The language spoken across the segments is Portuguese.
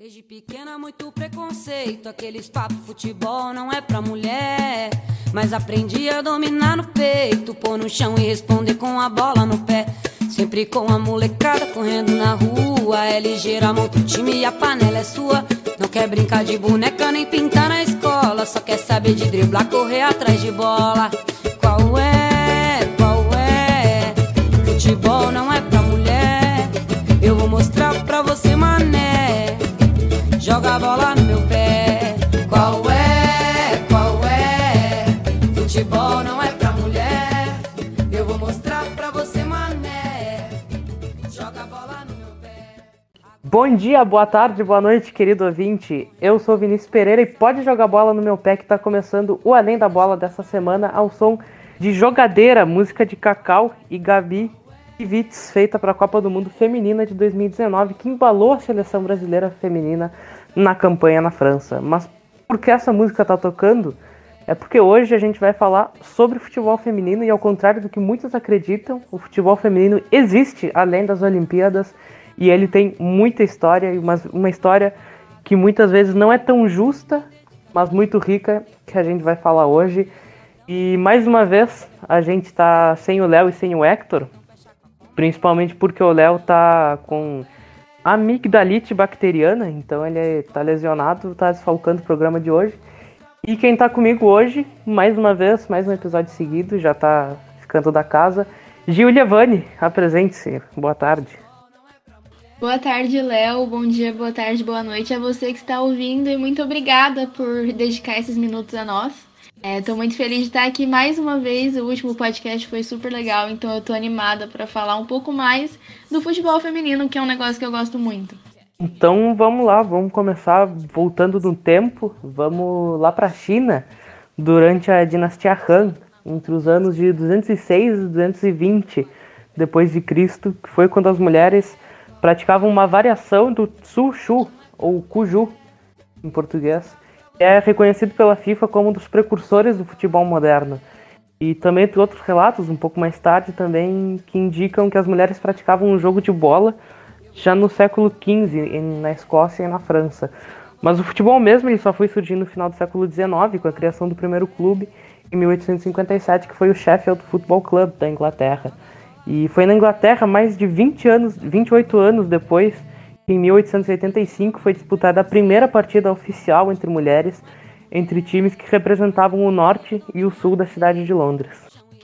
Desde pequena muito preconceito, aqueles papo futebol não é pra mulher. Mas aprendi a dominar no peito, pôr no chão e responder com a bola no pé. Sempre com a molecada correndo na rua, é ligeira, monta o time e a panela é sua. Não quer brincar de boneca nem pintar na escola, só quer saber de driblar, correr atrás de bola. Qual é? Qual é? Futebol não é pra mulher, eu vou mostrar pra você, mané. Joga a bola no meu pé. Qual é? Qual é? Futebol não é pra mulher. Eu vou mostrar pra você, mané. Joga a bola no meu pé. Bom dia, boa tarde, boa noite, querido ouvinte. Eu sou Vinícius Pereira e pode jogar bola no meu pé, que tá começando o Além da Bola dessa semana ao som de Jogadeira, música de Cacau e Gabi Vitz, feita para a Copa do Mundo Feminina de 2019, que embalou a seleção brasileira feminina na campanha na França. Mas por que essa música está tocando? É porque hoje a gente vai falar sobre futebol feminino e, ao contrário do que muitos acreditam, o futebol feminino existe além das Olimpíadas e ele tem muita história, uma história que muitas vezes não é tão justa, mas muito rica, que a gente vai falar hoje. E mais uma vez a gente está sem o Léo e sem o Hector, principalmente porque o Léo tá com amigdalite bacteriana, então ele tá lesionado, tá desfalcando o programa de hoje. E quem tá comigo hoje, mais uma vez, mais um episódio seguido, já tá ficando da casa, Giulia Vani, apresente-se, boa tarde. Boa tarde, Léo, bom dia, boa tarde, boa noite a você que está ouvindo e muito obrigada por dedicar esses minutos a nós. Tô muito feliz de estar aqui mais uma vez, o último podcast foi super legal, então eu tô animada para falar um pouco mais do futebol feminino, que é um negócio que eu gosto muito. Então vamos lá, vamos começar voltando no tempo, vamos lá para a China, durante a dinastia Han, entre os anos de 206 e 220 d.C., que foi quando as mulheres praticavam uma variação do Tsushu, ou Kuju, em português. É reconhecido pela FIFA como um dos precursores do futebol moderno. E também tem outros relatos, um pouco mais tarde também, que indicam que as mulheres praticavam um jogo de bola já no século XV, na Escócia e na França. Mas o futebol mesmo ele só foi surgindo no final do século XIX, com a criação do primeiro clube em 1857, que foi o Sheffield Football Club da Inglaterra. E foi na Inglaterra, mais de 28 anos depois, em 1885 foi disputada a primeira partida oficial entre mulheres, entre times que representavam o norte e o sul da cidade de Londres.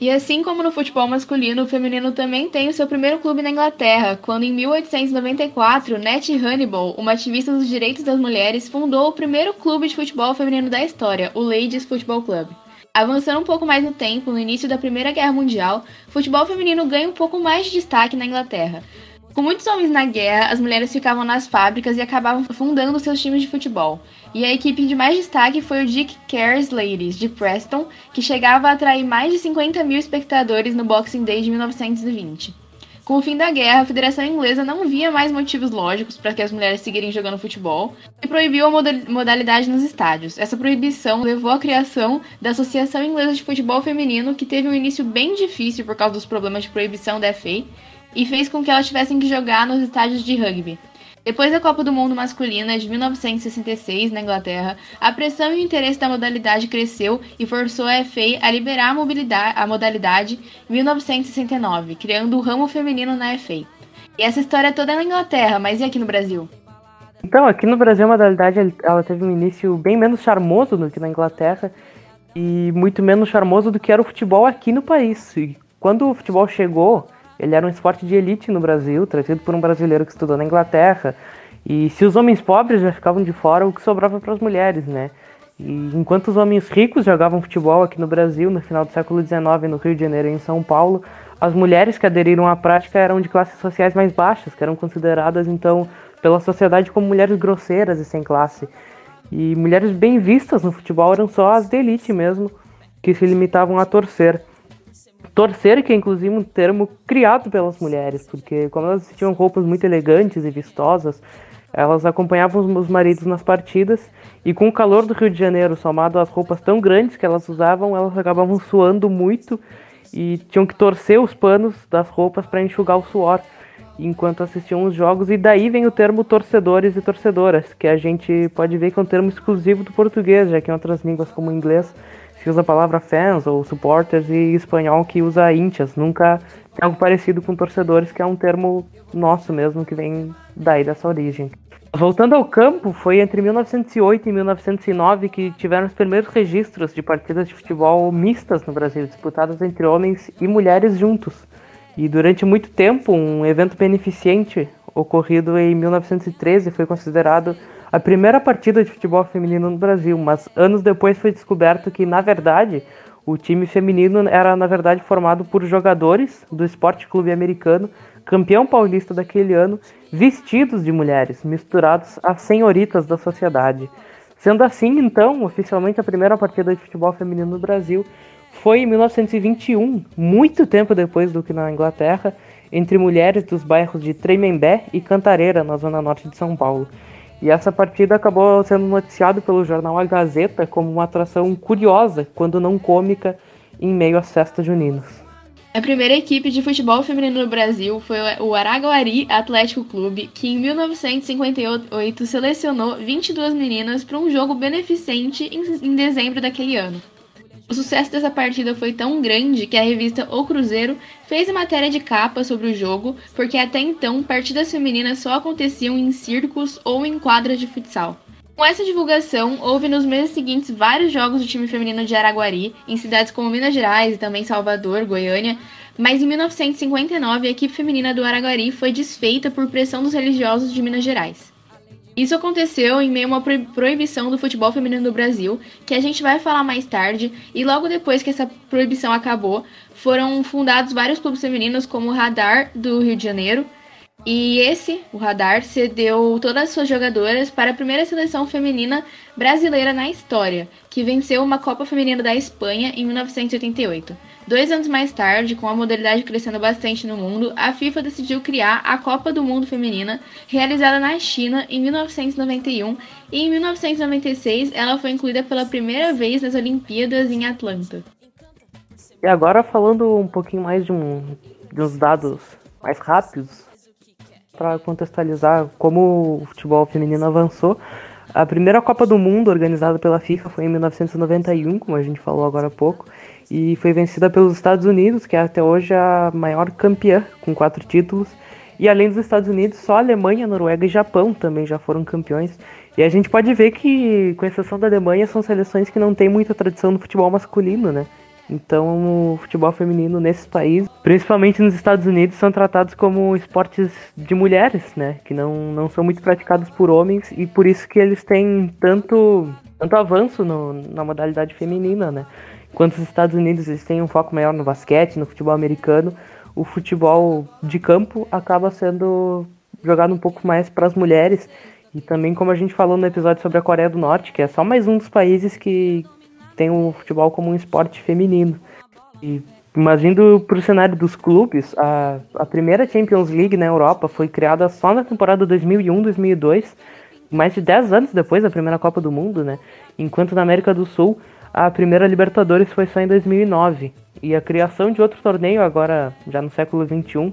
E assim como no futebol masculino, o feminino também tem o seu primeiro clube na Inglaterra, quando em 1894, Nettie Hannibal, uma ativista dos direitos das mulheres, fundou o primeiro clube de futebol feminino da história, o Ladies Football Club. Avançando um pouco mais no tempo, no início da Primeira Guerra Mundial, o futebol feminino ganha um pouco mais de destaque na Inglaterra. Com muitos homens na guerra, as mulheres ficavam nas fábricas e acabavam fundando seus times de futebol. E a equipe de mais destaque foi o Dick Kerr's Ladies, de Preston, que chegava a atrair mais de 50 mil espectadores no Boxing Day de 1920. Com o fim da guerra, a Federação Inglesa não via mais motivos lógicos para que as mulheres seguirem jogando futebol e proibiu a modalidade nos estádios. Essa proibição levou à criação da Associação Inglesa de Futebol Feminino, que teve um início bem difícil por causa dos problemas de proibição da FA, e fez com que elas tivessem que jogar nos estádios de rugby. Depois da Copa do Mundo Masculina de 1966, na Inglaterra, a pressão e o interesse da modalidade cresceu e forçou a FA a liberar a modalidade em 1969, criando o ramo feminino na FA. E essa história toda é na Inglaterra, mas e aqui no Brasil? Então, aqui no Brasil a modalidade ela teve um início bem menos charmoso do que na Inglaterra e muito menos charmoso do que era o futebol aqui no país. E quando o futebol chegou, ele era um esporte de elite no Brasil, trazido por um brasileiro que estudou na Inglaterra. E se os homens pobres já ficavam de fora, o que sobrava para as mulheres, né? E enquanto os homens ricos jogavam futebol aqui no Brasil, no final do século XIX, no Rio de Janeiro e em São Paulo, as mulheres que aderiram à prática eram de classes sociais mais baixas, que eram consideradas, então, pela sociedade como mulheres grosseiras e sem classe. E mulheres bem vistas no futebol eram só as de elite mesmo, que se limitavam a torcer. Torcer, que é inclusive um termo criado pelas mulheres, porque como elas tinham roupas muito elegantes e vistosas, elas acompanhavam os maridos nas partidas e com o calor do Rio de Janeiro, somado às roupas tão grandes que elas usavam, elas acabavam suando muito e tinham que torcer os panos das roupas para enxugar o suor. enquanto assistiam os jogos, e daí vem o termo torcedores e torcedoras, que a gente pode ver que é um termo exclusivo do português, já que em outras línguas como o inglês se usa a palavra fans ou supporters, e espanhol que usa hinchas, nunca tem algo parecido com torcedores, que é um termo nosso mesmo, que vem daí dessa origem. Voltando ao campo, foi entre 1908 e 1909 que tiveram os primeiros registros de partidas de futebol mistas no Brasil, disputadas entre homens e mulheres juntos. E durante muito tempo, um evento beneficente ocorrido em 1913 foi considerado a primeira partida de futebol feminino no Brasil, mas anos depois foi descoberto que, na verdade, o time feminino era, na verdade, formado por jogadores do Esporte Clube Americano, campeão paulista daquele ano, vestidos de mulheres, misturados às senhoritas da sociedade. Sendo assim, então, oficialmente a primeira partida de futebol feminino no Brasil foi em 1921, muito tempo depois do que na Inglaterra, entre mulheres dos bairros de Tremembé e Cantareira, na zona norte de São Paulo. E essa partida acabou sendo noticiada pelo jornal A Gazeta como uma atração curiosa, quando não cômica, em meio às festas juninas. A primeira equipe de futebol feminino no Brasil foi o Araguari Atlético Clube, que em 1958 selecionou 22 meninas para um jogo beneficente em dezembro daquele ano. O sucesso dessa partida foi tão grande que a revista O Cruzeiro fez a matéria de capa sobre o jogo, porque até então partidas femininas só aconteciam em circos ou em quadras de futsal. Com essa divulgação, houve nos meses seguintes vários jogos do time feminino de Araguari, em cidades como Minas Gerais e também Salvador, Goiânia, mas em 1959 a equipe feminina do Araguari foi desfeita por pressão dos religiosos de Minas Gerais. Isso aconteceu em meio a uma proibição do futebol feminino no Brasil, que a gente vai falar mais tarde, e logo depois que essa proibição acabou, foram fundados vários clubes femininos, como o Radar do Rio de Janeiro, e esse, o Radar, cedeu todas as suas jogadoras para a primeira seleção feminina brasileira na história, que venceu uma Copa Feminina da Espanha em 1988. 2 anos mais tarde, com a modalidade crescendo bastante no mundo, a FIFA decidiu criar a Copa do Mundo Feminina, realizada na China em 1991, e em 1996 ela foi incluída pela primeira vez nas Olimpíadas em Atlanta. E agora, falando um pouquinho mais dos dados mais rápidos, para contextualizar como o futebol feminino avançou, a primeira Copa do Mundo organizada pela FIFA foi em 1991, como a gente falou agora há pouco, e foi vencida pelos Estados Unidos, que é até hoje a maior campeã, com 4 títulos. E além dos Estados Unidos, só a Alemanha, Noruega e Japão também já foram campeões. E a gente pode ver que, com exceção da Alemanha, são seleções que não têm muita tradição no futebol masculino, né? Então, o futebol feminino nesses países, principalmente nos Estados Unidos, são tratados como esportes de mulheres, né? Que não são muito praticados por homens, e por isso que eles têm tanto avanço na modalidade feminina, né? Enquanto os Estados Unidos eles têm um foco maior no basquete, no futebol americano, o futebol de campo acaba sendo jogado um pouco mais para as mulheres. E também, como a gente falou no episódio sobre a Coreia do Norte, que é só mais um dos países que tem o futebol como um esporte feminino. E, mas indo para o cenário dos clubes, a primeira Champions League na Europa foi criada só na temporada 2001-2002, mais de 10 anos depois da primeira Copa do Mundo, né? Enquanto na América do Sul, a primeira Libertadores foi só em 2009, e a criação de outro torneio agora, já no século XXI,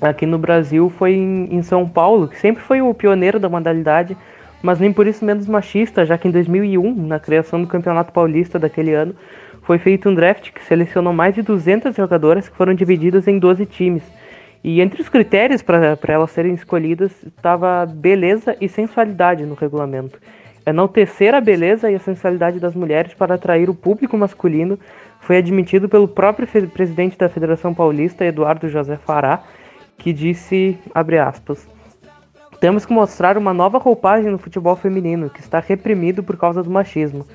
aqui no Brasil, foi em São Paulo, que sempre foi o pioneiro da modalidade, mas nem por isso menos machista, já que em 2001, na criação do Campeonato Paulista daquele ano, foi feito um draft que selecionou mais de 200 jogadoras que foram divididas em 12 times. E entre os critérios para elas serem escolhidas estava beleza e sensualidade no regulamento. Enaltecer a beleza e a sensualidade das mulheres para atrair o público masculino foi admitido pelo próprio presidente da Federação Paulista, Eduardo José Fará, que disse, abre aspas, "Temos que mostrar uma nova roupagem no futebol feminino, que está reprimido por causa do machismo.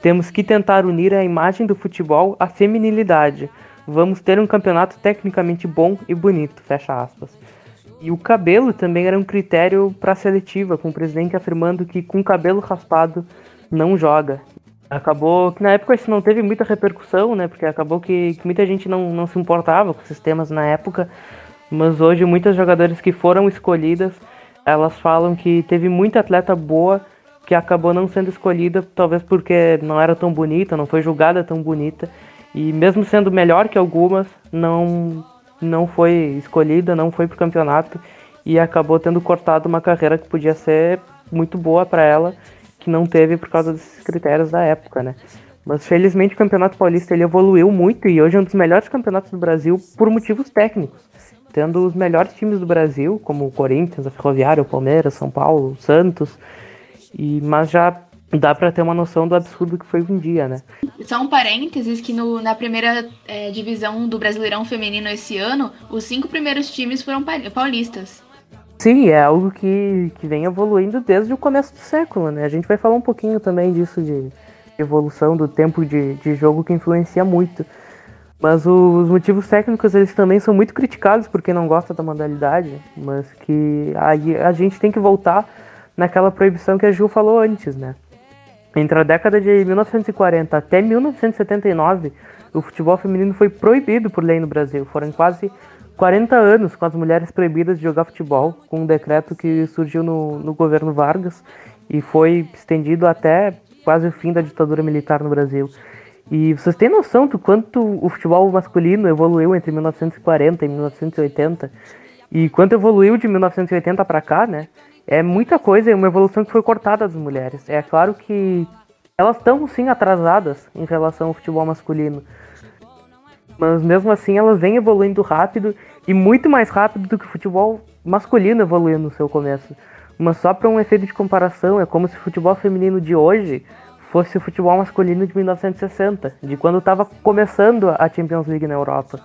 Temos que tentar unir a imagem do futebol à feminilidade. Vamos ter um campeonato tecnicamente bom e bonito", fecha aspas. E o cabelo também era um critério para a seletiva, com o presidente afirmando que com cabelo raspado não joga. Acabou que na época isso não teve muita repercussão, né? Porque acabou que muita gente não se importava com esses temas na época. Mas hoje muitas jogadoras que foram escolhidas, elas falam que teve muita atleta boa que acabou não sendo escolhida, talvez porque não era tão bonita, não foi julgada tão bonita. E mesmo sendo melhor que algumas, não... não foi escolhida, não foi pro campeonato e acabou tendo cortado uma carreira que podia ser muito boa para ela, que não teve por causa desses critérios da época, né? Mas felizmente o Campeonato Paulista ele evoluiu muito e hoje é um dos melhores campeonatos do Brasil por motivos técnicos, tendo os melhores times do Brasil, como o Corinthians, a Ferroviária, o Palmeiras, São Paulo, o Santos, mas já dá para ter uma noção do absurdo que foi um dia, né? Só um parênteses que na primeira divisão do Brasileirão Feminino esse ano, os 5 primeiros times foram paulistas. Sim, é algo que vem evoluindo desde o começo do século, né? A gente vai falar um pouquinho também disso de evolução do tempo de jogo que influencia muito. Mas os motivos técnicos, eles também são muito criticados por quem não gosta da modalidade, mas que aí a gente tem que voltar naquela proibição que a Ju falou antes, né? Entre a década de 1940 até 1979, o futebol feminino foi proibido por lei no Brasil. Foram quase 40 anos com as mulheres proibidas de jogar futebol, com um decreto que surgiu no governo Vargas e foi estendido até quase o fim da ditadura militar no Brasil. E vocês têm noção do quanto o futebol masculino evoluiu entre 1940 e 1980? E quanto evoluiu de 1980 para cá, né? É muita coisa, é uma evolução que foi cortada das mulheres. É claro que elas estão, sim, atrasadas em relação ao futebol masculino. Mas, mesmo assim, elas vêm evoluindo rápido e muito mais rápido do que o futebol masculino evoluiu no seu começo. Mas só para um efeito de comparação, é como se o futebol feminino de hoje fosse o futebol masculino de 1960, de quando estava começando a Champions League na Europa.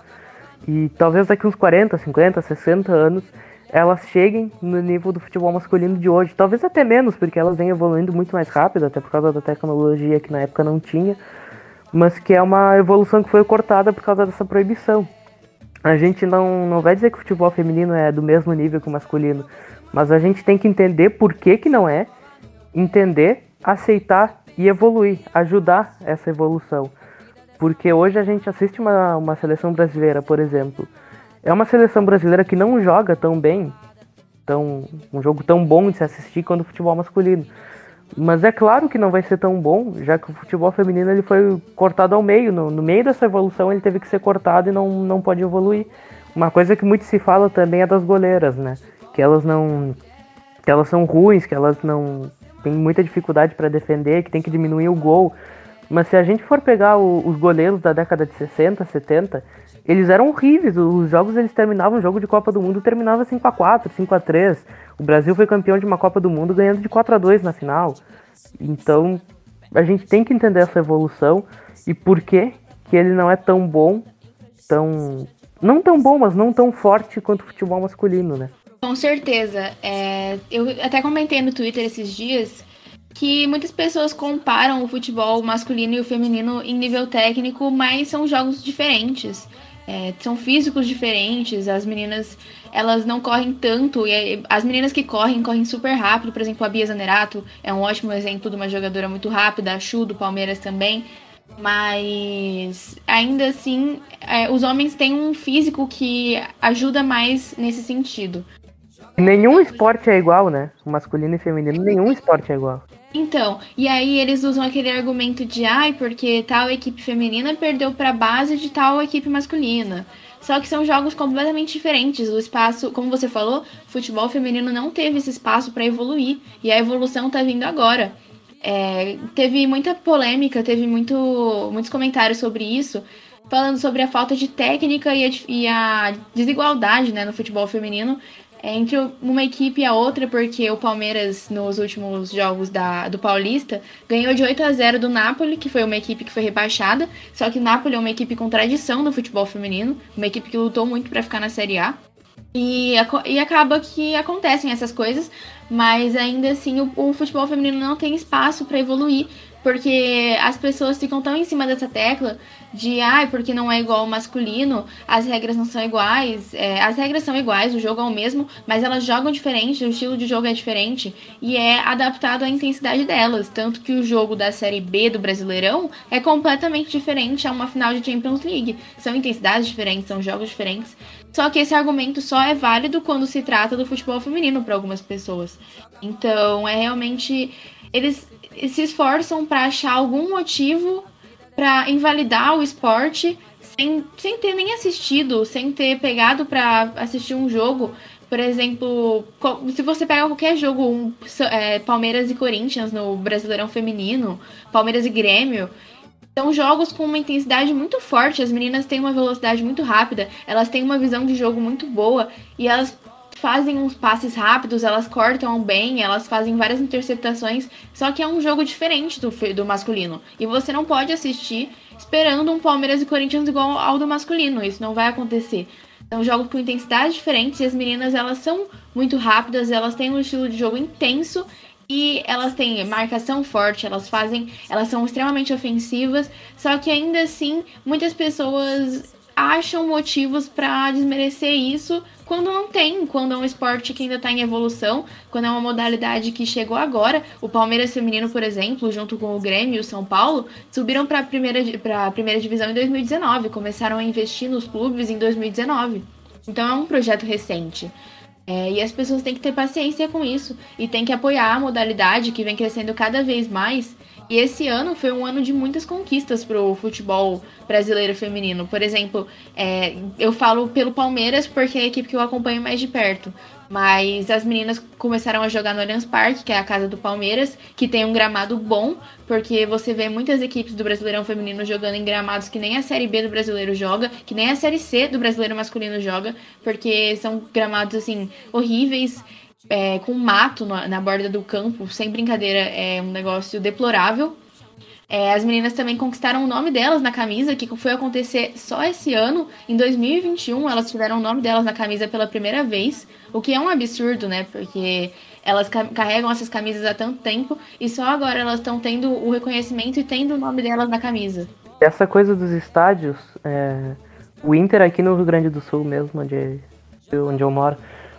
E talvez daqui uns 40, 50, 60 anos elas cheguem no nível do futebol masculino de hoje, talvez até menos, porque elas vêm evoluindo muito mais rápido, até por causa da tecnologia que na época não tinha, mas que é uma evolução que foi cortada por causa dessa proibição. A gente não vai dizer que o futebol feminino é do mesmo nível que o masculino, mas a gente tem que entender por que não é, entender, aceitar e evoluir, ajudar essa evolução. Porque hoje a gente assiste uma seleção brasileira, por exemplo. É uma seleção brasileira que não joga tão bem, um jogo tão bom de se assistir quanto o futebol masculino. Mas é claro que não vai ser tão bom, já que o futebol feminino ele foi cortado ao meio. No meio dessa evolução ele teve que ser cortado e não pode evoluir. Uma coisa que muito se fala também é das goleiras, né? Que elas são ruins, que elas não têm muita dificuldade para defender, que tem que diminuir o gol. Mas se a gente for pegar os goleiros da década de 60, 70, eles eram horríveis. Os jogos, eles terminavam, o jogo de Copa do Mundo terminava 5x4, 5x3. O Brasil foi campeão de uma Copa do Mundo ganhando de 4x2 na final. Então, a gente tem que entender essa evolução e por que ele não é tão bom, não tão bom, mas não tão forte quanto o futebol masculino, né? Com certeza. Eu até comentei no Twitter esses dias que muitas pessoas comparam o futebol masculino e o feminino em nível técnico, mas são jogos diferentes, são físicos diferentes. As meninas, elas não correm tanto, e as meninas que correm super rápido. Por exemplo, a Bia Zaneratto é um ótimo exemplo de uma jogadora muito rápida, a Chu do Palmeiras também. Mas, ainda assim, os homens têm um físico que ajuda mais nesse sentido. Nenhum esporte é igual, né? Masculino e feminino, nenhum esporte é igual. Então, e aí eles usam aquele argumento de porque tal equipe feminina perdeu para a base de tal equipe masculina. Só que são jogos completamente diferentes. O espaço, como você falou, futebol feminino não teve esse espaço para evoluir. E a evolução tá vindo agora. Teve muita polêmica, teve muitos comentários sobre isso, falando sobre a falta de técnica e a desigualdade, né, no futebol feminino entre uma equipe e a outra, porque o Palmeiras, nos últimos jogos do Paulista, ganhou de 8x0 do Napoli, que foi uma equipe que foi rebaixada. Só que o Napoli é uma equipe com tradição no futebol feminino, uma equipe que lutou muito para ficar na Série A, e acaba que acontecem essas coisas. Mas ainda assim o futebol feminino não tem espaço para evoluir, porque as pessoas ficam tão em cima dessa tecla de porque não é igual ao masculino, as regras não são iguais. As regras são iguais, o jogo é o mesmo, mas elas jogam diferente, o estilo de jogo é diferente e é adaptado à intensidade delas, tanto que o jogo da Série B do Brasileirão é completamente diferente a uma final de Champions League. São intensidades diferentes, são jogos diferentes. Só que esse argumento só é válido quando se trata do futebol feminino para algumas pessoas. Então, realmente, eles se esforçam para achar algum motivo para invalidar o esporte sem ter nem assistido, sem ter pegado pra assistir um jogo. Por exemplo, se você pegar qualquer jogo, Palmeiras e Corinthians no Brasileirão Feminino, Palmeiras e Grêmio, são jogos com uma intensidade muito forte, as meninas têm uma velocidade muito rápida, elas têm uma visão de jogo muito boa e elas fazem uns passes rápidos, elas cortam bem, elas fazem várias interceptações, só que é um jogo diferente do masculino. E você não pode assistir esperando um Palmeiras e Corinthians igual ao do masculino, isso não vai acontecer. São jogos com intensidades diferentes e as meninas, elas são muito rápidas, elas têm um estilo de jogo intenso e elas têm marcação forte, elas são extremamente ofensivas, só que ainda assim muitas pessoas acham motivos para desmerecer isso quando não tem, quando é um esporte que ainda está em evolução, quando é uma modalidade que chegou agora. O Palmeiras feminino, por exemplo, junto com o Grêmio e o São Paulo, subiram para a primeira divisão em 2019, começaram a investir nos clubes em 2019, então é um projeto recente. E as pessoas têm que ter paciência com isso e têm que apoiar a modalidade que vem crescendo cada vez mais. E esse ano foi um ano de muitas conquistas para o futebol brasileiro feminino. Por exemplo, eu falo pelo Palmeiras porque é a equipe que eu acompanho mais de perto. Mas as meninas começaram a jogar no Allianz Parque, que é a casa do Palmeiras, que tem um gramado bom, porque você vê muitas equipes do Brasileirão Feminino jogando em gramados que nem a Série B do Brasileiro joga, que nem a Série C do Brasileiro Masculino joga, porque são gramados, assim, horríveis, com mato na borda do campo, sem brincadeira, é um negócio deplorável. As meninas também conquistaram o nome delas na camisa, que foi acontecer só esse ano. Em 2021, elas tiveram o nome delas na camisa pela primeira vez, o que é um absurdo, né? Porque elas carregam essas camisas há tanto tempo e só agora elas estão tendo o reconhecimento e tendo o nome delas na camisa. Essa coisa dos estádios, o Inter aqui no Rio Grande do Sul mesmo, onde eu moro,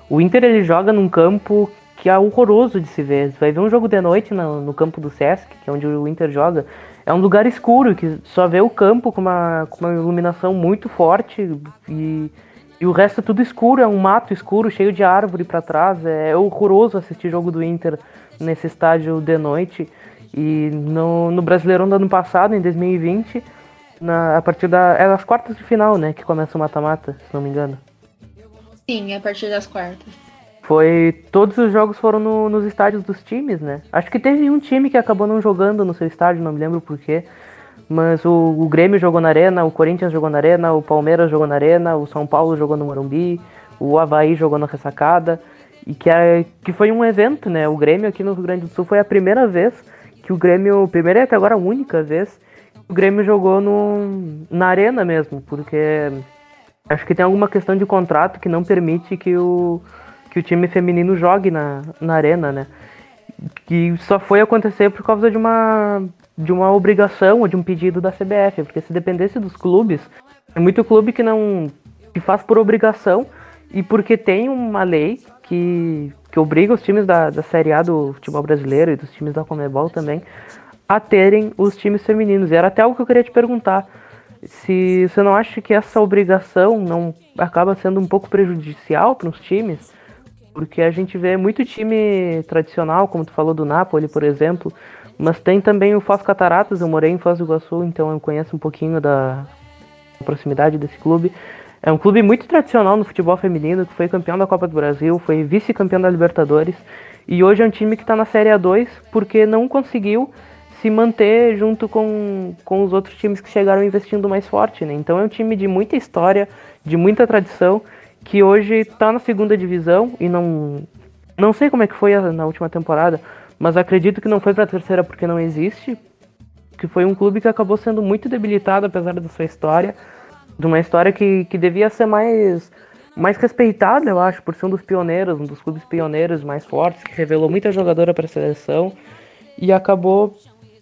o Inter ele joga num campo que é horroroso de se ver. Você vai ver um jogo de noite no campo do Sesc, que é onde o Inter joga. É um lugar escuro, que só vê o campo com uma iluminação muito forte e o resto é tudo escuro, é um mato escuro, cheio de árvore pra trás. É horroroso assistir jogo do Inter nesse estádio de noite. E no Brasileirão do ano passado, em 2020, a partir das quartas de final, né, que começa o mata-mata, se não me engano. Sim, a partir das quartas. Todos os jogos foram nos estádios dos times, né? Acho que teve um time que acabou não jogando no seu estádio, não me lembro porquê. Mas o Grêmio jogou na Arena, o Corinthians jogou na Arena, o Palmeiras jogou na Arena, o São Paulo jogou no Morumbi, o Avaí jogou na Ressacada. E que foi um evento, né? O Grêmio aqui no Rio Grande do Sul foi a primeira vez que o Grêmio... Primeira e até agora a única vez que o Grêmio jogou na Arena mesmo. Porque acho que tem alguma questão de contrato que não permite que o time feminino jogue na arena, né? Que só foi acontecer por causa de uma obrigação ou de um pedido da CBF, porque se dependesse dos clubes, é muito clube que faz por obrigação e porque tem uma lei que obriga os times da Série A do futebol brasileiro e dos times da Conmebol também a terem os times femininos. E era até algo que eu queria te perguntar. Se você não acha que essa obrigação não acaba sendo um pouco prejudicial para os times? Porque a gente vê muito time tradicional, como tu falou do Napoli, por exemplo, mas tem também o Foz Cataratas. Eu morei em Foz do Iguaçu, então eu conheço um pouquinho da proximidade desse clube. É um clube muito tradicional no futebol feminino, que foi campeão da Copa do Brasil, foi vice-campeão da Libertadores, e hoje é um time que está na Série A2 porque não conseguiu se manter junto com os outros times que chegaram investindo mais forte, né? Então é um time de muita história, de muita tradição, que hoje está na segunda divisão e não sei como é que foi na última temporada, mas acredito que não foi para a terceira porque não existe, que foi um clube que acabou sendo muito debilitado apesar da sua história, de uma história que devia ser mais respeitada, eu acho, por ser um dos pioneiros, um dos clubes pioneiros mais fortes, que revelou muita jogadora para a seleção e acabou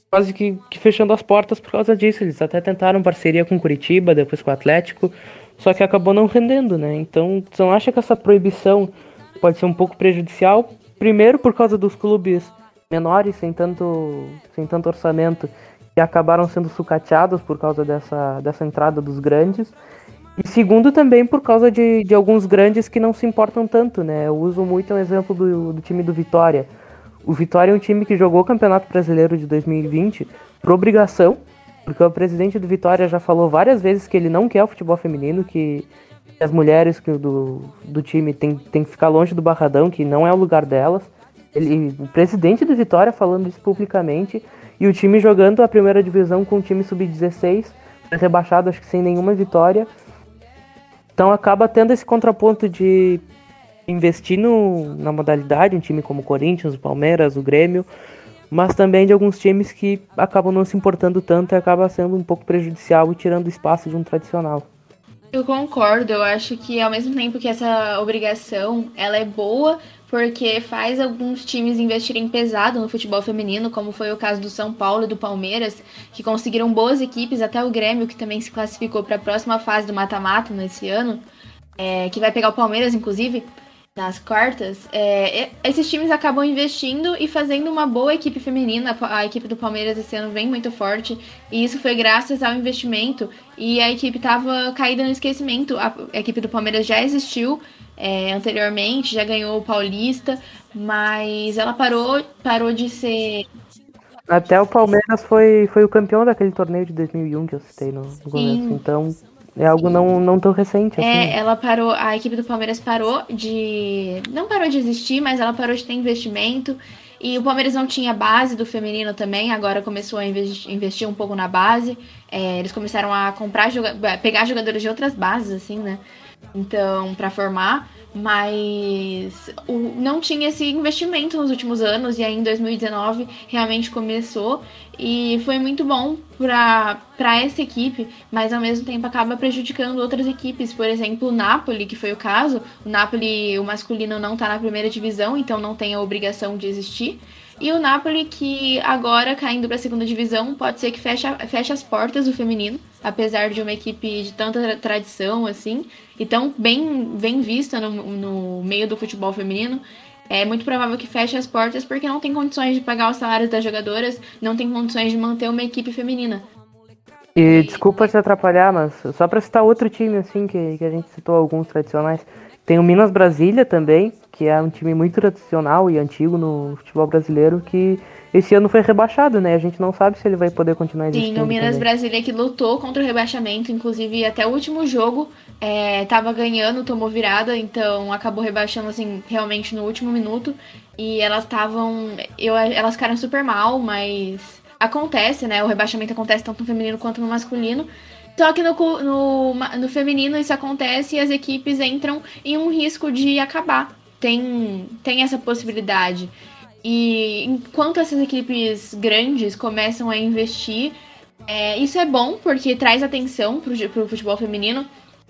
quase que fechando as portas por causa disso. Eles até tentaram parceria com o Curitiba, depois com o Atlético, só que acabou não rendendo, né? Então, você não acha que essa proibição pode ser um pouco prejudicial? Primeiro, por causa dos clubes menores, sem tanto orçamento, que acabaram sendo sucateados por causa dessa entrada dos grandes. E segundo, também por causa de alguns grandes que não se importam tanto, né? Eu uso muito o exemplo do time do Vitória. O Vitória é um time que jogou o Campeonato Brasileiro de 2020 por obrigação, Porque o presidente do Vitória já falou várias vezes que ele não quer o futebol feminino, que as mulheres do time tem que ficar longe do barradão, que não é o lugar delas. O presidente do Vitória falando isso publicamente, e o time jogando a primeira divisão com o time sub-16, rebaixado, acho que sem nenhuma vitória. Então acaba tendo esse contraponto de investir na modalidade, um time como o Corinthians, o Palmeiras, o Grêmio, mas também de alguns times que acabam não se importando tanto e acaba sendo um pouco prejudicial e tirando espaço de um tradicional. Eu concordo, eu acho que ao mesmo tempo que essa obrigação ela é boa, porque faz alguns times investirem pesado no futebol feminino, como foi o caso do São Paulo e do Palmeiras, que conseguiram boas equipes, até o Grêmio, que também se classificou para a próxima fase do mata-mata nesse ano, que vai pegar o Palmeiras, inclusive, nas quartas. Esses times acabam investindo e fazendo uma boa equipe feminina. A equipe do Palmeiras esse ano vem muito forte, e isso foi graças ao investimento, e a equipe estava caída no esquecimento. A equipe do Palmeiras já existiu, anteriormente, já ganhou o Paulista, mas ela parou de ser... Até o Palmeiras foi o campeão daquele torneio de 2001 que eu citei no começo, então é algo não tão recente. Assim. A equipe do Palmeiras não parou de existir, mas ela parou de ter investimento, e o Palmeiras não tinha base do feminino também, agora começou a investir um pouco na base, eles começaram a pegar jogadores de outras bases, assim, né? Então, para formar, mas não tinha esse investimento nos últimos anos, e aí em 2019 realmente começou, e foi muito bom para essa equipe, mas ao mesmo tempo acaba prejudicando outras equipes, por exemplo, o Napoli, que foi o caso. O Napoli, o masculino, não está na primeira divisão, então não tem a obrigação de existir, e o Napoli, que agora caindo para a segunda divisão, pode ser que feche as portas do feminino, apesar de uma equipe de tanta tradição assim, e tão bem vista no meio do futebol feminino. É muito provável que feche as portas porque não tem condições de pagar os salários das jogadoras, não tem condições de manter uma equipe feminina. E desculpa te atrapalhar, mas só para citar outro time assim que a gente citou alguns tradicionais, tem o Minas Brasília também, que é um time muito tradicional e antigo no futebol brasileiro, que esse ano foi rebaixado, né? A gente não sabe se ele vai poder continuar existindo. Sim, o Minas Brasília, que lutou contra o rebaixamento, inclusive até o último jogo estava ganhando, tomou virada, então acabou rebaixando assim realmente no último minuto, e elas ficaram super mal, mas acontece, né? O rebaixamento acontece tanto no feminino quanto no masculino. Só que no feminino isso acontece e as equipes entram em um risco de acabar. Tem essa possibilidade. E enquanto essas equipes grandes começam a investir, isso é bom porque traz atenção para o futebol feminino.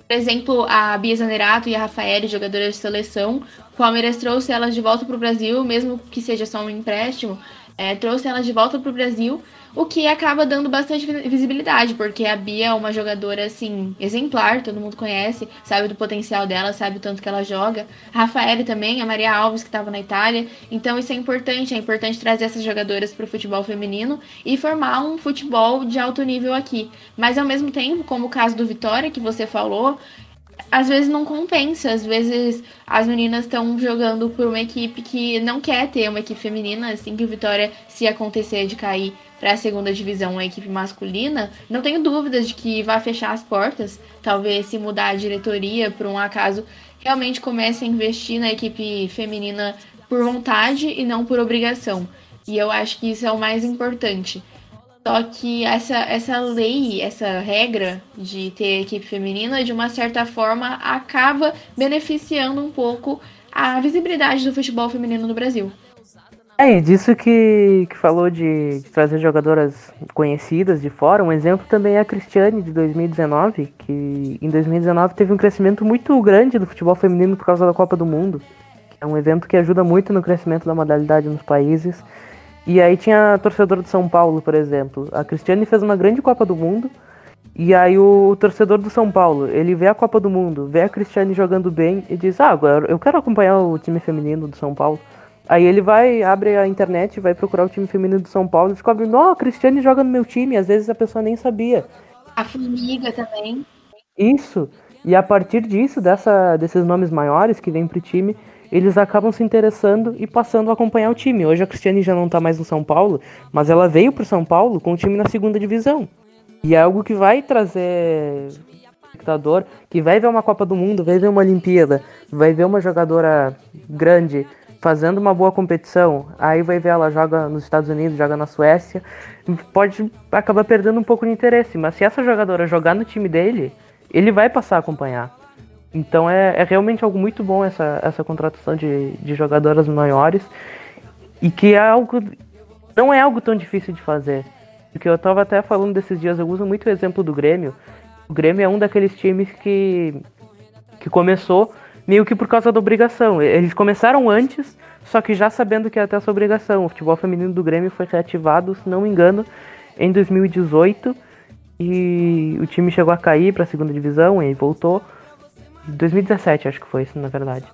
Por exemplo, a Bia Zaneratto e a Rafaele, jogadoras de seleção, o Palmeiras trouxe elas de volta para o Brasil, mesmo que seja só um empréstimo, trouxe elas de volta para o Brasil, o que acaba dando bastante visibilidade, porque a Bia é uma jogadora, assim, exemplar, todo mundo conhece, sabe do potencial dela, sabe o tanto que ela joga. A Rafaele também, a Maria Alves, que estava na Itália. Então isso é importante trazer essas jogadoras para o futebol feminino e formar um futebol de alto nível aqui. Mas ao mesmo tempo, como o caso do Vitória, que você falou, às vezes não compensa, às vezes as meninas estão jogando por uma equipe que não quer ter uma equipe feminina, assim que o Vitória, se acontecer de cair para a segunda divisão, a equipe masculina, não tenho dúvidas de que vai fechar as portas, talvez se mudar a diretoria, por um acaso, realmente comece a investir na equipe feminina por vontade e não por obrigação, e eu acho que isso é o mais importante. Só que essa lei, essa regra de ter equipe feminina, de uma certa forma, acaba beneficiando um pouco a visibilidade do futebol feminino no Brasil. E disso que falou de trazer jogadoras conhecidas de fora, um exemplo também é a Cristiane, de 2019, que em 2019 teve um crescimento muito grande do futebol feminino por causa da Copa do Mundo, que é um evento que ajuda muito no crescimento da modalidade nos países. E aí tinha a torcedora do São Paulo, por exemplo. A Cristiane fez uma grande Copa do Mundo, e aí o torcedor do São Paulo, ele vê a Copa do Mundo, vê a Cristiane jogando bem e diz, agora eu quero acompanhar o time feminino do São Paulo. Aí ele abre a internet, vai procurar o time feminino do São Paulo e descobre, a Cristiane joga no meu time, às vezes a pessoa nem sabia. A Formiga também. Isso, e a partir disso, desses nomes maiores que vêm pro time, eles acabam se interessando e passando a acompanhar o time. Hoje a Cristiane já não está mais no São Paulo, mas ela veio para o São Paulo com o time na segunda divisão. E é algo que vai trazer espectador, que vai ver uma Copa do Mundo, vai ver uma Olimpíada, vai ver uma jogadora grande fazendo uma boa competição, aí vai ver ela joga nos Estados Unidos, joga na Suécia, pode acabar perdendo um pouco de interesse, mas se essa jogadora jogar no time dele, ele vai passar a acompanhar. Então é realmente algo muito bom essa contratação de jogadoras maiores, e que é algo, não é algo tão difícil de fazer, porque eu estava até falando desses dias, eu uso muito o exemplo do Grêmio. O Grêmio é um daqueles times que começou meio que por causa da obrigação. Eles começaram antes, só que já sabendo que ia ter essa obrigação. O futebol feminino do Grêmio foi reativado, se não me engano, em 2018. E o time chegou a cair para a segunda divisão e voltou. 2017 acho que foi isso, na verdade.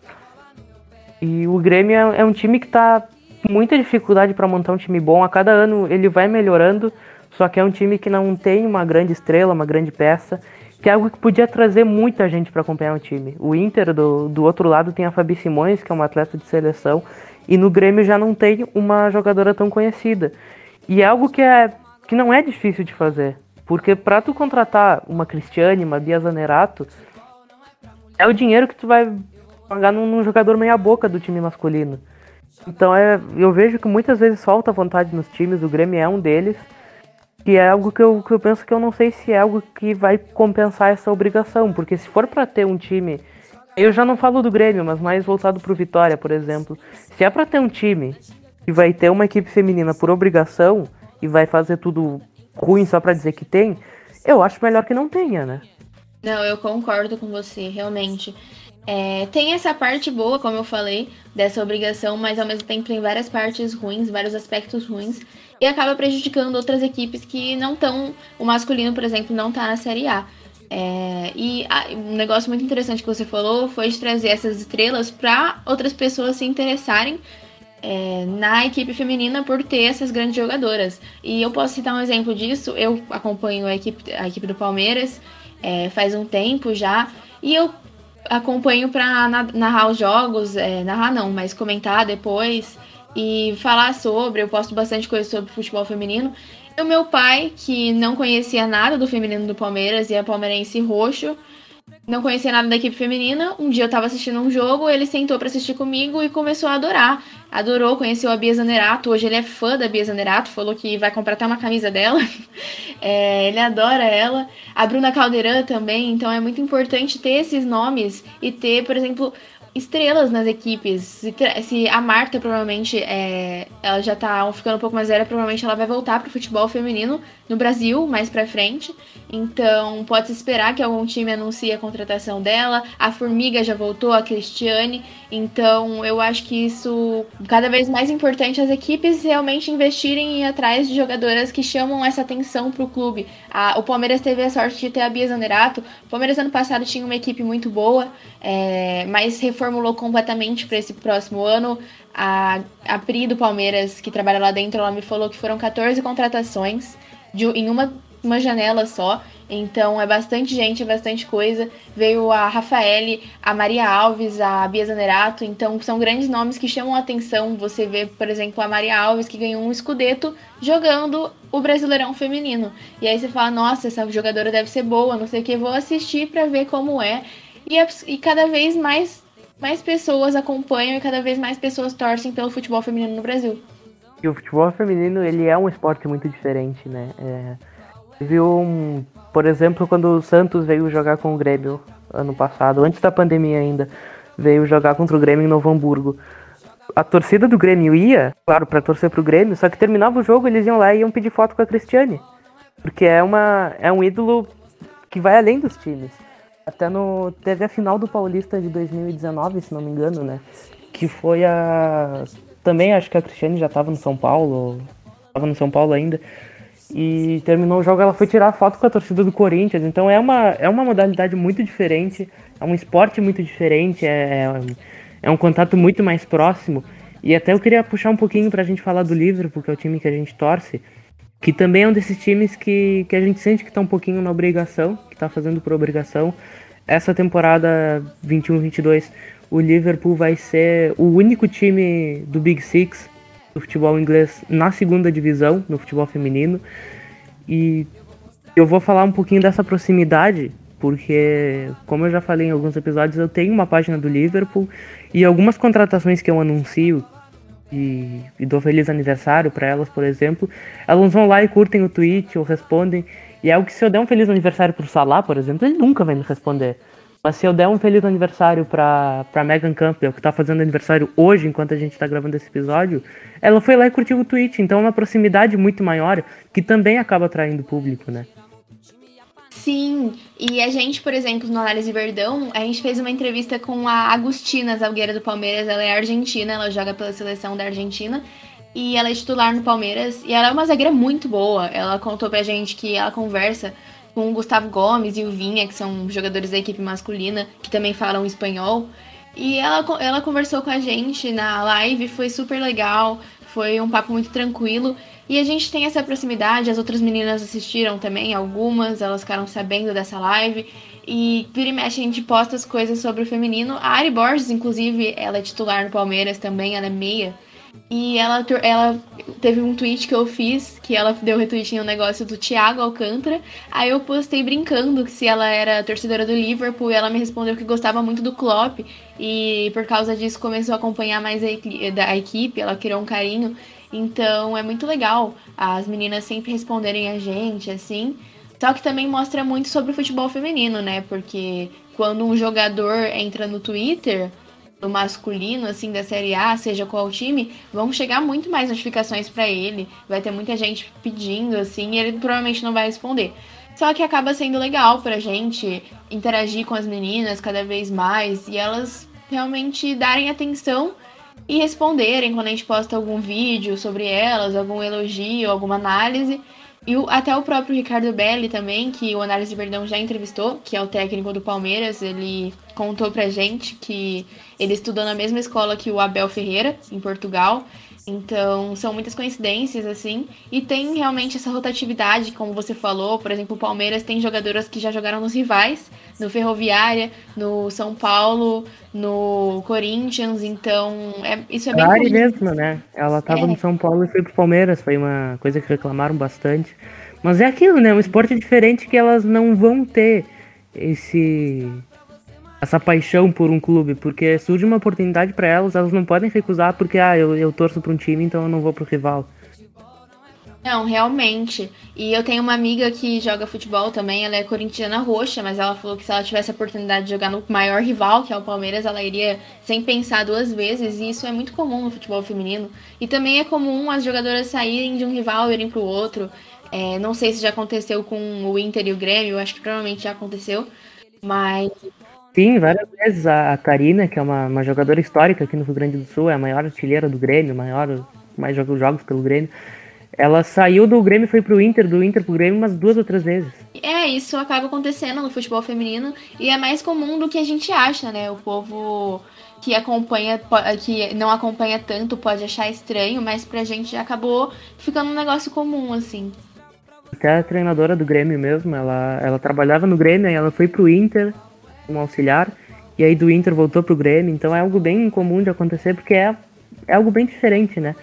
E o Grêmio é um time que está com muita dificuldade para montar um time bom. A cada ano ele vai melhorando. Só que é um time que não tem uma grande estrela, uma grande peça, que é algo que podia trazer muita gente para acompanhar o time. O Inter, do outro lado, tem a Fabi Simões, que é uma atleta de seleção, e no Grêmio já não tem uma jogadora tão conhecida. E é algo que não é difícil de fazer, porque para tu contratar uma Cristiane, uma Bia Zaneratto, é o dinheiro que tu vai pagar num jogador meia boca do time masculino. Então eu vejo que muitas vezes falta vontade nos times, o Grêmio é um deles, que é algo que eu penso que eu não sei se é algo que vai compensar essa obrigação, porque se for para ter um time, eu já não falo do Grêmio, mas mais voltado pro Vitória, por exemplo, se é para ter um time que vai ter uma equipe feminina por obrigação e vai fazer tudo ruim só para dizer que tem, eu acho melhor que não tenha, né? Não, eu concordo com você, realmente. Tem essa parte boa, como eu falei, dessa obrigação, mas ao mesmo tempo tem várias partes ruins, vários aspectos ruins, e acaba prejudicando outras equipes que não estão... O masculino, por exemplo, não está na Série A. Um negócio muito interessante que você falou foi de trazer essas estrelas para outras pessoas se interessarem na equipe feminina por ter essas grandes jogadoras. E eu posso citar um exemplo disso. Eu acompanho a equipe do Palmeiras faz um tempo já, e eu acompanho para narrar os jogos, narrar não, mas comentar depois e falar sobre, eu posto bastante coisa sobre futebol feminino. E o meu pai, que não conhecia nada do feminino do Palmeiras, e é palmeirense roxo, não conhecia nada da equipe feminina, um dia eu tava assistindo um jogo, ele sentou pra assistir comigo e começou a adorar. Adorou, conheceu a Bia Zaneratto, hoje ele é fã da Bia Zaneratto, falou que vai comprar até uma camisa dela, ele adora ela. A Bruna Caldeirão também, então é muito importante ter esses nomes e ter, por exemplo, estrelas nas equipes. Se a Marta, provavelmente, ela já tá ficando um pouco mais velha, provavelmente ela vai voltar pro futebol feminino no Brasil mais pra frente. Então, pode-se esperar que algum time anuncie a contratação dela. A Formiga já voltou, a Cristiane. Então, eu acho que isso cada vez mais importante as equipes realmente investirem e ir atrás de jogadoras que chamam essa atenção pro clube. O Palmeiras teve a sorte de ter a Bia Zaneratto. O Palmeiras ano passado tinha uma equipe muito boa, mas formulou completamente para esse próximo ano. A Pri do Palmeiras, que trabalha lá dentro, ela me falou que foram 14 contratações em uma janela só. Então é bastante gente, é bastante coisa. Veio a Rafael, a Maria Alves, a Bia Zaneratto. Então são grandes nomes que chamam a atenção. Você vê, por exemplo, a Maria Alves, que ganhou um Scudetto jogando o Brasileirão Feminino. E aí você fala, nossa, essa jogadora deve ser boa, não sei o que, vou assistir para ver como é. E cada vez mais pessoas acompanham e cada vez mais pessoas torcem pelo futebol feminino no Brasil. E o futebol feminino, ele é um esporte muito diferente, né? Por exemplo, quando o Santos veio jogar com o Grêmio ano passado, antes da pandemia ainda, veio jogar contra o Grêmio em Novo Hamburgo. A torcida do Grêmio ia, claro, pra torcer pro Grêmio, só que terminava o jogo, eles iam lá e iam pedir foto com a Cristiane. Porque é um ídolo que vai além dos times. Até teve a final do Paulista de 2019, se não me engano, né? Que foi também acho que a Cristiane já estava no São Paulo, ainda. E terminou o jogo, ela foi tirar foto com a torcida do Corinthians. Então é uma modalidade muito diferente, é um esporte muito diferente, é um contato muito mais próximo. E até eu queria puxar um pouquinho pra gente falar do Liverpool, porque é o time que a gente torce, que também é um desses times que a gente sente que tá um pouquinho na obrigação, que tá fazendo por obrigação. Essa temporada 21-22, o Liverpool vai ser o único time do Big Six, do futebol inglês, na segunda divisão, no futebol feminino. E Eu vou falar um pouquinho dessa proximidade, porque, como eu já falei em alguns episódios, eu tenho uma página do Liverpool e algumas contratações que eu anuncio e dou feliz aniversário para elas, por exemplo, elas vão lá e curtem o tweet ou respondem. E é o que, se eu der um feliz aniversário pro Salah, por exemplo, ele nunca vai me responder. Mas se eu der um feliz aniversário pra Megan Campbell, que tá fazendo aniversário hoje, enquanto a gente tá gravando esse episódio, ela foi lá e curtiu o tweet. Então é uma proximidade muito maior, que também acaba atraindo o público, né? Sim, e a gente, por exemplo, no Análise Verdão, a gente fez uma entrevista com a Agustina Zagueira do Palmeiras. Ela é argentina, ela joga pela seleção da Argentina, e ela é titular no Palmeiras. E ela é uma zagueira muito boa. Ela contou pra gente que ela conversa com o Gustavo Gomes e o Vinha, que são jogadores da equipe masculina, que também falam espanhol. E ela conversou com a gente na live, foi super legal, foi um papo muito tranquilo. E a gente tem essa proximidade, as outras meninas assistiram também, algumas, elas ficaram sabendo dessa live. E vira e mexe a gente posta as coisas sobre o feminino. A Ari Borges, inclusive, ela é titular no Palmeiras também, ela é meia. E ela teve um tweet que eu fiz, que ela deu retweet no negócio do Thiago Alcântara. Aí eu postei brincando que se ela era torcedora do Liverpool, e ela me respondeu que gostava muito do Klopp. E por causa disso começou a acompanhar mais a equipe, ela criou um carinho. Então é muito legal as meninas sempre responderem a gente, assim. Só que também mostra muito sobre o futebol feminino, né? Porque quando um jogador entra no Twitter... do masculino, assim, da Série A, seja qual time, vão chegar muito mais notificações pra ele, vai ter muita gente pedindo, assim, e ele provavelmente não vai responder. Só que acaba sendo legal pra gente interagir com as meninas cada vez mais, e elas realmente darem atenção e responderem quando a gente posta algum vídeo sobre elas, algum elogio, alguma análise. E até o próprio Ricardo Belli também, que o Análise Verdão já entrevistou, que é o técnico do Palmeiras, ele contou pra gente que ele estudou na mesma escola que o Abel Ferreira, em Portugal. Então, são muitas coincidências, assim. E tem realmente essa rotatividade, como você falou. Por exemplo, o Palmeiras tem jogadoras que já jogaram nos rivais, no Ferroviária, no São Paulo, no Corinthians. Então, isso é bem... A Ari mesmo, né? Ela tava no São Paulo e foi pro Palmeiras. Foi uma coisa que reclamaram bastante. Mas é aquilo, né? Um esporte diferente que elas não vão ter essa paixão por um clube, porque surge uma oportunidade para elas, elas não podem recusar porque, eu torço para um time, então eu não vou pro rival. Não, realmente. E eu tenho uma amiga que joga futebol também, ela é corintiana roxa, mas ela falou que se ela tivesse a oportunidade de jogar no maior rival, que é o Palmeiras, ela iria sem pensar duas vezes, e isso é muito comum no futebol feminino. E também é comum as jogadoras saírem de um rival e irem pro outro. Não sei se já aconteceu com o Inter e o Grêmio, eu acho que provavelmente já aconteceu, mas... Sim, várias vezes. A Karina, que é uma jogadora histórica aqui no Rio Grande do Sul, é a maior artilheira do Grêmio, mais jogos pelo Grêmio, ela saiu do Grêmio e foi pro Inter, do Inter pro Grêmio umas 2 ou 3 vezes. Isso acaba acontecendo no futebol feminino e é mais comum do que a gente acha, né? O povo que acompanha, que não acompanha tanto, pode achar estranho, mas pra gente já acabou ficando um negócio comum, assim. Até a treinadora do Grêmio mesmo, ela trabalhava no Grêmio e ela foi pro Inter... um auxiliar, e aí do Inter voltou pro Grêmio, então é algo bem incomum de acontecer, porque é algo bem diferente, né?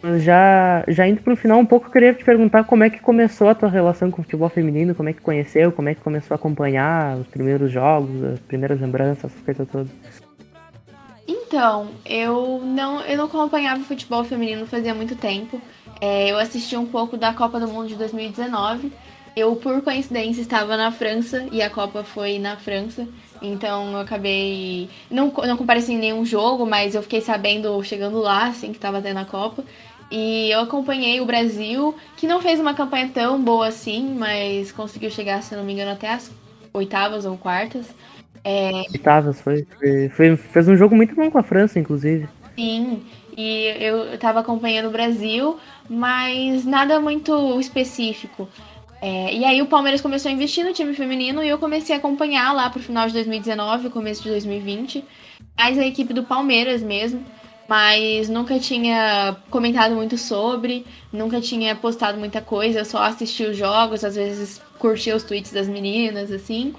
Mas já indo pro final um pouco, eu queria te perguntar como é que começou a tua relação com o futebol feminino, como é que conheceu, como é que começou a acompanhar os primeiros jogos, as primeiras lembranças, essas coisas todas. Então, eu não acompanhava o futebol feminino fazia muito tempo, eu assisti um pouco da Copa do Mundo de 2019, eu, por coincidência, estava na França e a Copa foi na França, então eu acabei... Não compareci em nenhum jogo, mas eu fiquei sabendo, chegando lá, assim, que estava tendo a Copa. E eu acompanhei o Brasil, que não fez uma campanha tão boa assim, mas conseguiu chegar, se não me engano, até as oitavas ou quartas. Oitavas, foi. Fez um jogo muito bom com a França, inclusive. Sim, e eu estava acompanhando o Brasil, mas nada muito específico. E aí o Palmeiras começou a investir no time feminino e eu comecei a acompanhar lá pro final de 2019, começo de 2020, mais a equipe do Palmeiras mesmo, mas nunca tinha comentado muito sobre, nunca tinha postado muita coisa, eu só assistia os jogos, às vezes curtia os tweets das meninas, assim,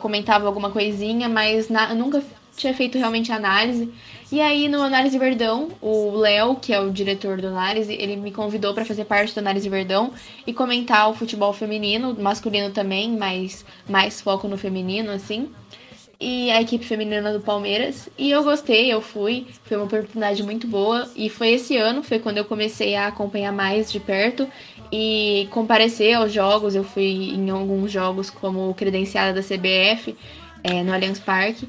comentava alguma coisinha, mas nunca tinha feito realmente a análise. E aí, no Análise Verdão, o Léo, que é o diretor do Análise, ele me convidou para fazer parte do Análise Verdão e comentar o futebol feminino, masculino também, mas mais foco no feminino, assim. E a equipe feminina do Palmeiras. E eu gostei, eu fui. Foi uma oportunidade muito boa. E foi esse ano, foi quando eu comecei a acompanhar mais de perto e comparecer aos jogos. Eu fui em alguns jogos como credenciada da CBF, no Allianz Parque.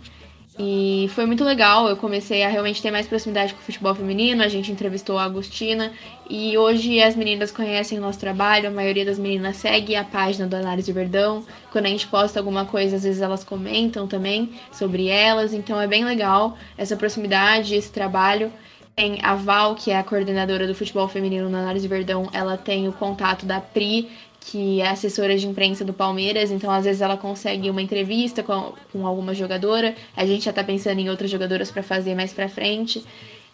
E foi muito legal, eu comecei a realmente ter mais proximidade com o futebol feminino, a gente entrevistou a Agustina e hoje as meninas conhecem o nosso trabalho, a maioria das meninas segue a página do Análise Verdão, quando a gente posta alguma coisa, às vezes elas comentam também sobre elas, então é bem legal essa proximidade, esse trabalho. Tem a Val, que é a coordenadora do futebol feminino no Análise Verdão, ela tem o contato da Pri, que é assessora de imprensa do Palmeiras, então às vezes ela consegue uma entrevista com alguma jogadora, a gente já tá pensando em outras jogadoras para fazer mais pra frente,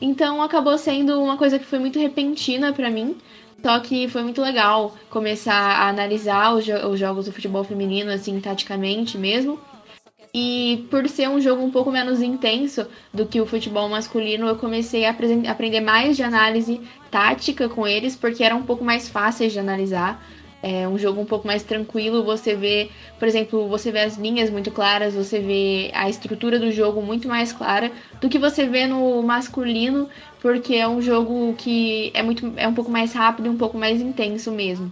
então acabou sendo uma coisa que foi muito repentina pra mim, só que foi muito legal começar a analisar os jogos do futebol feminino, assim, taticamente mesmo, e por ser um jogo um pouco menos intenso do que o futebol masculino, eu comecei a aprender mais de análise tática com eles, porque era um pouco mais fáceis de analisar. É um jogo um pouco mais tranquilo, você vê, por exemplo, você vê as linhas muito claras, você vê a estrutura do jogo muito mais clara do que você vê no masculino, porque é um jogo que é um pouco mais rápido e um pouco mais intenso mesmo.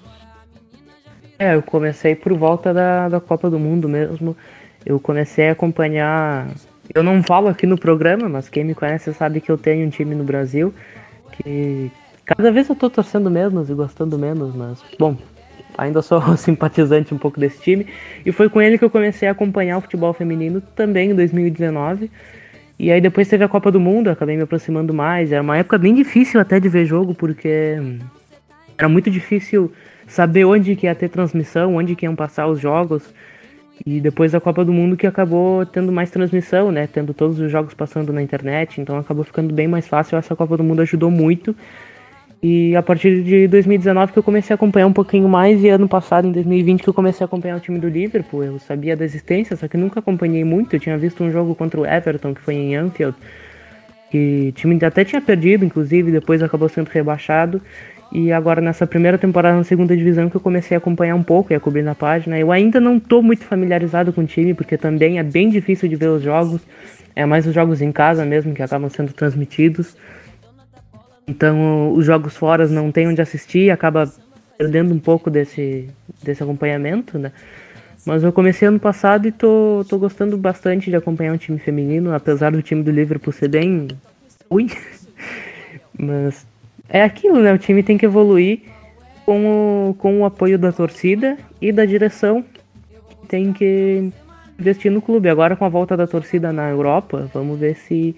Eu comecei por volta da Copa do Mundo mesmo, eu comecei a acompanhar, eu não falo aqui no programa, mas quem me conhece sabe que eu tenho um time no Brasil, que cada vez eu tô torcendo menos e gostando menos, mas bom... Ainda sou simpatizante um pouco desse time. E foi com ele que eu comecei a acompanhar o futebol feminino também em 2019. E aí depois teve a Copa do Mundo, acabei me aproximando mais. Era uma época bem difícil até de ver jogo, porque era muito difícil saber onde que ia ter transmissão, onde que iam passar os jogos. E depois da Copa do Mundo que acabou tendo mais transmissão, né? Tendo todos os jogos passando na internet, então acabou ficando bem mais fácil. Essa Copa do Mundo ajudou muito. E a partir de 2019 que eu comecei a acompanhar um pouquinho mais, e ano passado, em 2020, que eu comecei a acompanhar o time do Liverpool. Eu sabia da existência, só que nunca acompanhei muito. Eu tinha visto um jogo contra o Everton, que foi em Anfield, que o time até tinha perdido, inclusive, depois acabou sendo rebaixado. E agora nessa primeira temporada na segunda divisão que eu comecei a acompanhar um pouco e a cobrir na página. Eu ainda não estou muito familiarizado com o time, porque também é bem difícil de ver os jogos. É mais os jogos em casa mesmo, que acabam sendo transmitidos. Então os jogos fora não tem onde assistir, acaba perdendo um pouco desse acompanhamento, né? Mas eu comecei ano passado e tô gostando bastante de acompanhar um time feminino, apesar do time do Liverpool ser bem ruim. Mas é aquilo, né? O time tem que evoluir com o apoio da torcida e da direção, que tem que investir no clube. Agora com a volta da torcida na Europa, vamos ver se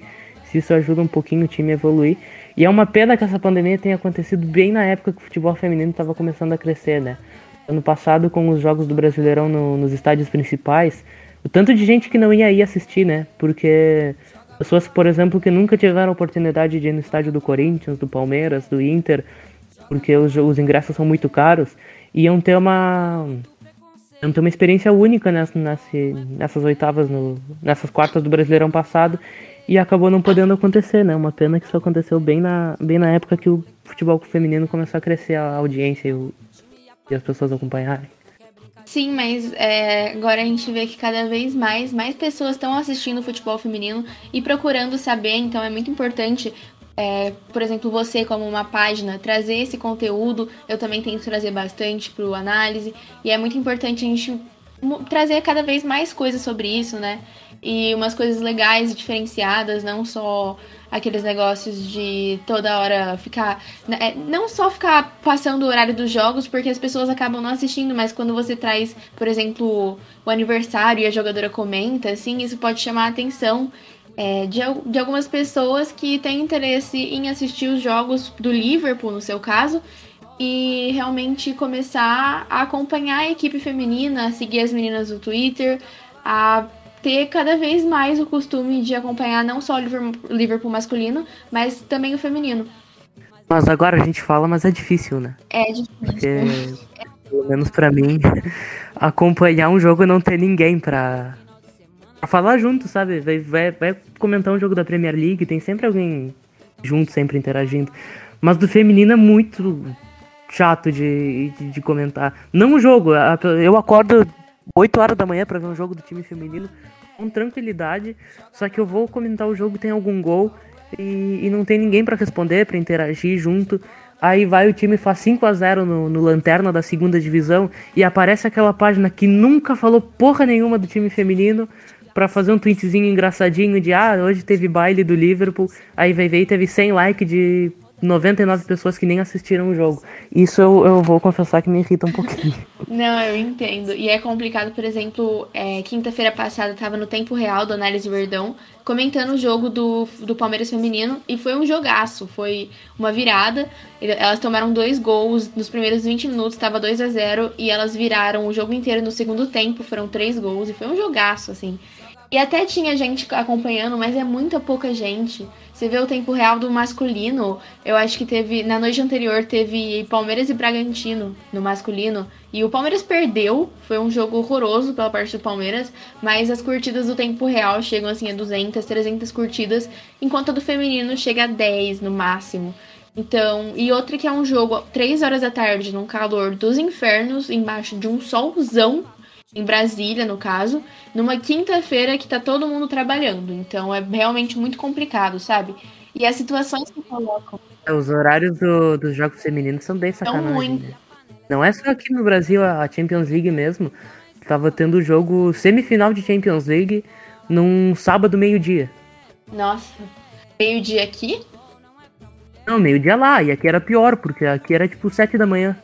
isso ajuda um pouquinho o time a evoluir. E é uma pena que essa pandemia tenha acontecido bem na época que o futebol feminino estava começando a crescer, né? Ano passado, com os jogos do Brasileirão nos estádios principais, o tanto de gente que não ia ir assistir, né? Porque pessoas, por exemplo, que nunca tiveram a oportunidade de ir no estádio do Corinthians, do Palmeiras, do Inter, porque os ingressos são muito caros, iam ter uma experiência única nessas quartas do Brasileirão passado. E acabou não podendo acontecer, né? Uma pena que isso aconteceu bem na época que o futebol feminino começou a crescer a audiência e as pessoas acompanharem. Sim, mas agora a gente vê que cada vez mais pessoas estão assistindo o futebol feminino e procurando saber, então é muito importante... por exemplo, você como uma página trazer esse conteúdo, eu também tento trazer bastante para o Análise e é muito importante a gente trazer cada vez mais coisas sobre isso, né? E umas coisas legais e diferenciadas, não só aqueles negócios de toda hora ficar... Não só ficar passando o horário dos jogos, porque as pessoas acabam não assistindo, mas quando você traz, por exemplo, o aniversário e a jogadora comenta, assim, isso pode chamar a atenção de algumas pessoas que têm interesse em assistir os jogos do Liverpool, no seu caso, e realmente começar a acompanhar a equipe feminina, a seguir as meninas no Twitter, a ter cada vez mais o costume de acompanhar não só o Liverpool masculino, mas também o feminino. Mas agora a gente fala, mas é difícil, né? É difícil. Porque, pelo menos pra mim, acompanhar um jogo não ter ninguém pra... falar junto, sabe? Vai comentar um jogo da Premier League, tem sempre alguém junto, sempre interagindo. Mas do feminino é muito chato de comentar. Não o jogo, eu acordo 8 horas da manhã pra ver um jogo do time feminino com tranquilidade, só que eu vou comentar o jogo, tem algum gol e não tem ninguém pra responder, pra interagir junto. Aí vai o time, faz 5-0 no Lanterna da segunda divisão e aparece aquela página que nunca falou porra nenhuma do time feminino pra fazer um tweetzinho engraçadinho de hoje teve baile do Liverpool, aí vai ver e teve 100 likes de 99 pessoas que nem assistiram o jogo. Isso eu vou confessar que me irrita um pouquinho. Não, eu entendo. E é complicado, por exemplo, quinta-feira passada eu tava no Tempo Real do Análise Verdão, comentando o jogo do Palmeiras feminino, e foi um jogaço, foi uma virada. Elas tomaram 2 gols nos primeiros 20 minutos, tava 2-0, e elas viraram o jogo inteiro no segundo tempo, foram 3 gols, e foi um jogaço, assim. E até tinha gente acompanhando, mas é muita pouca gente. Você vê o Tempo Real do masculino, eu acho que teve, na noite anterior, teve Palmeiras e Bragantino no masculino, e o Palmeiras perdeu, foi um jogo horroroso pela parte do Palmeiras, mas as curtidas do Tempo Real chegam assim a 200, 300 curtidas, enquanto a do feminino chega a 10 no máximo. Então, e outra que é um jogo 3 horas da tarde, num calor dos infernos, embaixo de um solzão, em Brasília, no caso, numa quinta-feira que tá todo mundo trabalhando. Então é realmente muito complicado, sabe? E as situações que colocam... Os horários dos jogos femininos são bem sacanagem. Muito. Né? Não é só aqui no Brasil, a Champions League mesmo. Tava tendo o jogo semifinal de Champions League num sábado meio-dia. Nossa, meio-dia aqui? Não, meio-dia lá. E aqui era pior, porque aqui era tipo 7 da manhã.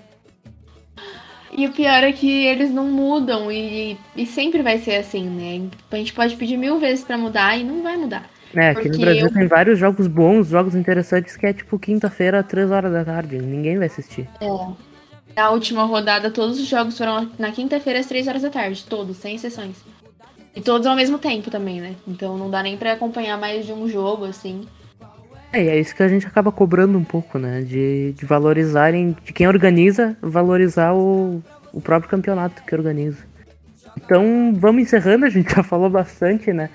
E o pior é que eles não mudam e sempre vai ser assim, né? A gente pode pedir 1000 vezes pra mudar e não vai mudar. É, aqui no Brasil tem vários jogos bons, jogos interessantes, que é tipo quinta-feira, 3 horas da tarde. Ninguém vai assistir. É. Na última rodada, todos os jogos foram na quinta-feira às 3 horas da tarde. Todos, sem exceções. E todos ao mesmo tempo também, né? Então não dá nem pra acompanhar mais de um jogo, assim. É isso que a gente acaba cobrando um pouco, né? De valorizarem, de quem organiza, valorizar o próprio campeonato que organiza. Então, vamos encerrando, a gente já falou bastante, né?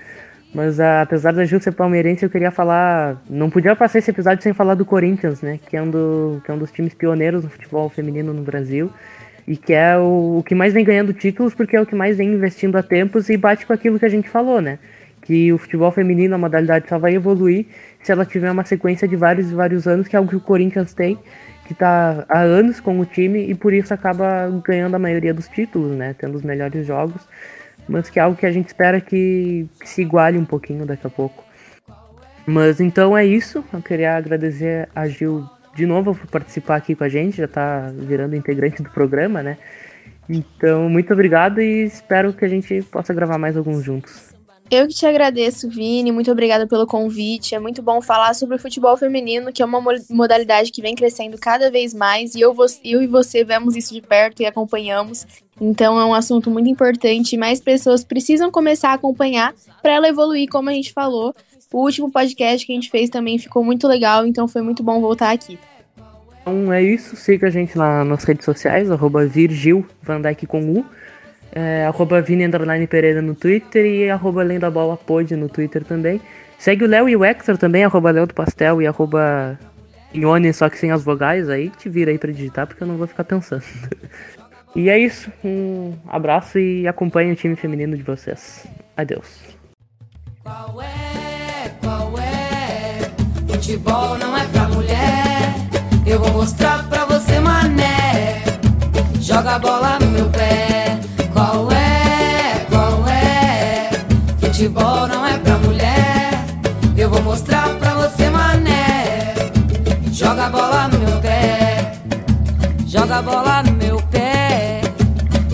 Mas apesar da Gil ser palmeirense, eu queria falar... Não podia passar esse episódio sem falar do Corinthians, né? Que é um dos times pioneiros no futebol feminino no Brasil. E que é o que mais vem ganhando títulos, porque é o que mais vem investindo há tempos e bate com aquilo que a gente falou, né? Que o futebol feminino, a modalidade, só vai evoluir se ela tiver uma sequência de vários e vários anos, que é algo que o Corinthians tem, que tá há anos com o time e por isso acaba ganhando a maioria dos títulos, né? Tendo os melhores jogos, mas que é algo que a gente espera que se iguale um pouquinho daqui a pouco. Mas então é isso, eu queria agradecer a Gil de novo por participar aqui com a gente, já tá virando integrante do programa, né? Então, muito obrigado e espero que a gente possa gravar mais alguns juntos. Eu que te agradeço, Vini, muito obrigada pelo convite, é muito bom falar sobre o futebol feminino, que é uma modalidade que vem crescendo cada vez mais, e eu e você vemos isso de perto e acompanhamos, então é um assunto muito importante, e mais pessoas precisam começar a acompanhar para ela evoluir, como a gente falou. O último podcast que a gente fez também ficou muito legal, então foi muito bom voltar aqui. Então é isso, siga a gente lá nas redes sociais, @virgilvandaic @Vini_Pereira no Twitter e @LendaBolaPod no Twitter também. Segue o Léo e o Hector também, @LeoDoPastel e @Ione, só que sem as vogais, aí te vira aí pra digitar porque eu não vou ficar pensando. E é isso, um abraço e acompanhe o time feminino de vocês. Adeus. Qual é? Futebol não é pra mulher, eu vou mostrar pra você, mané. Joga a bola no meu pé. Qual é? Futebol não é pra mulher, eu vou mostrar pra você, mané. Joga a bola no meu pé, joga a bola no meu pé,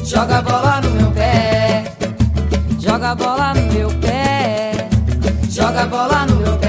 joga a bola no meu pé, joga a bola no meu pé, joga a bola no meu pé.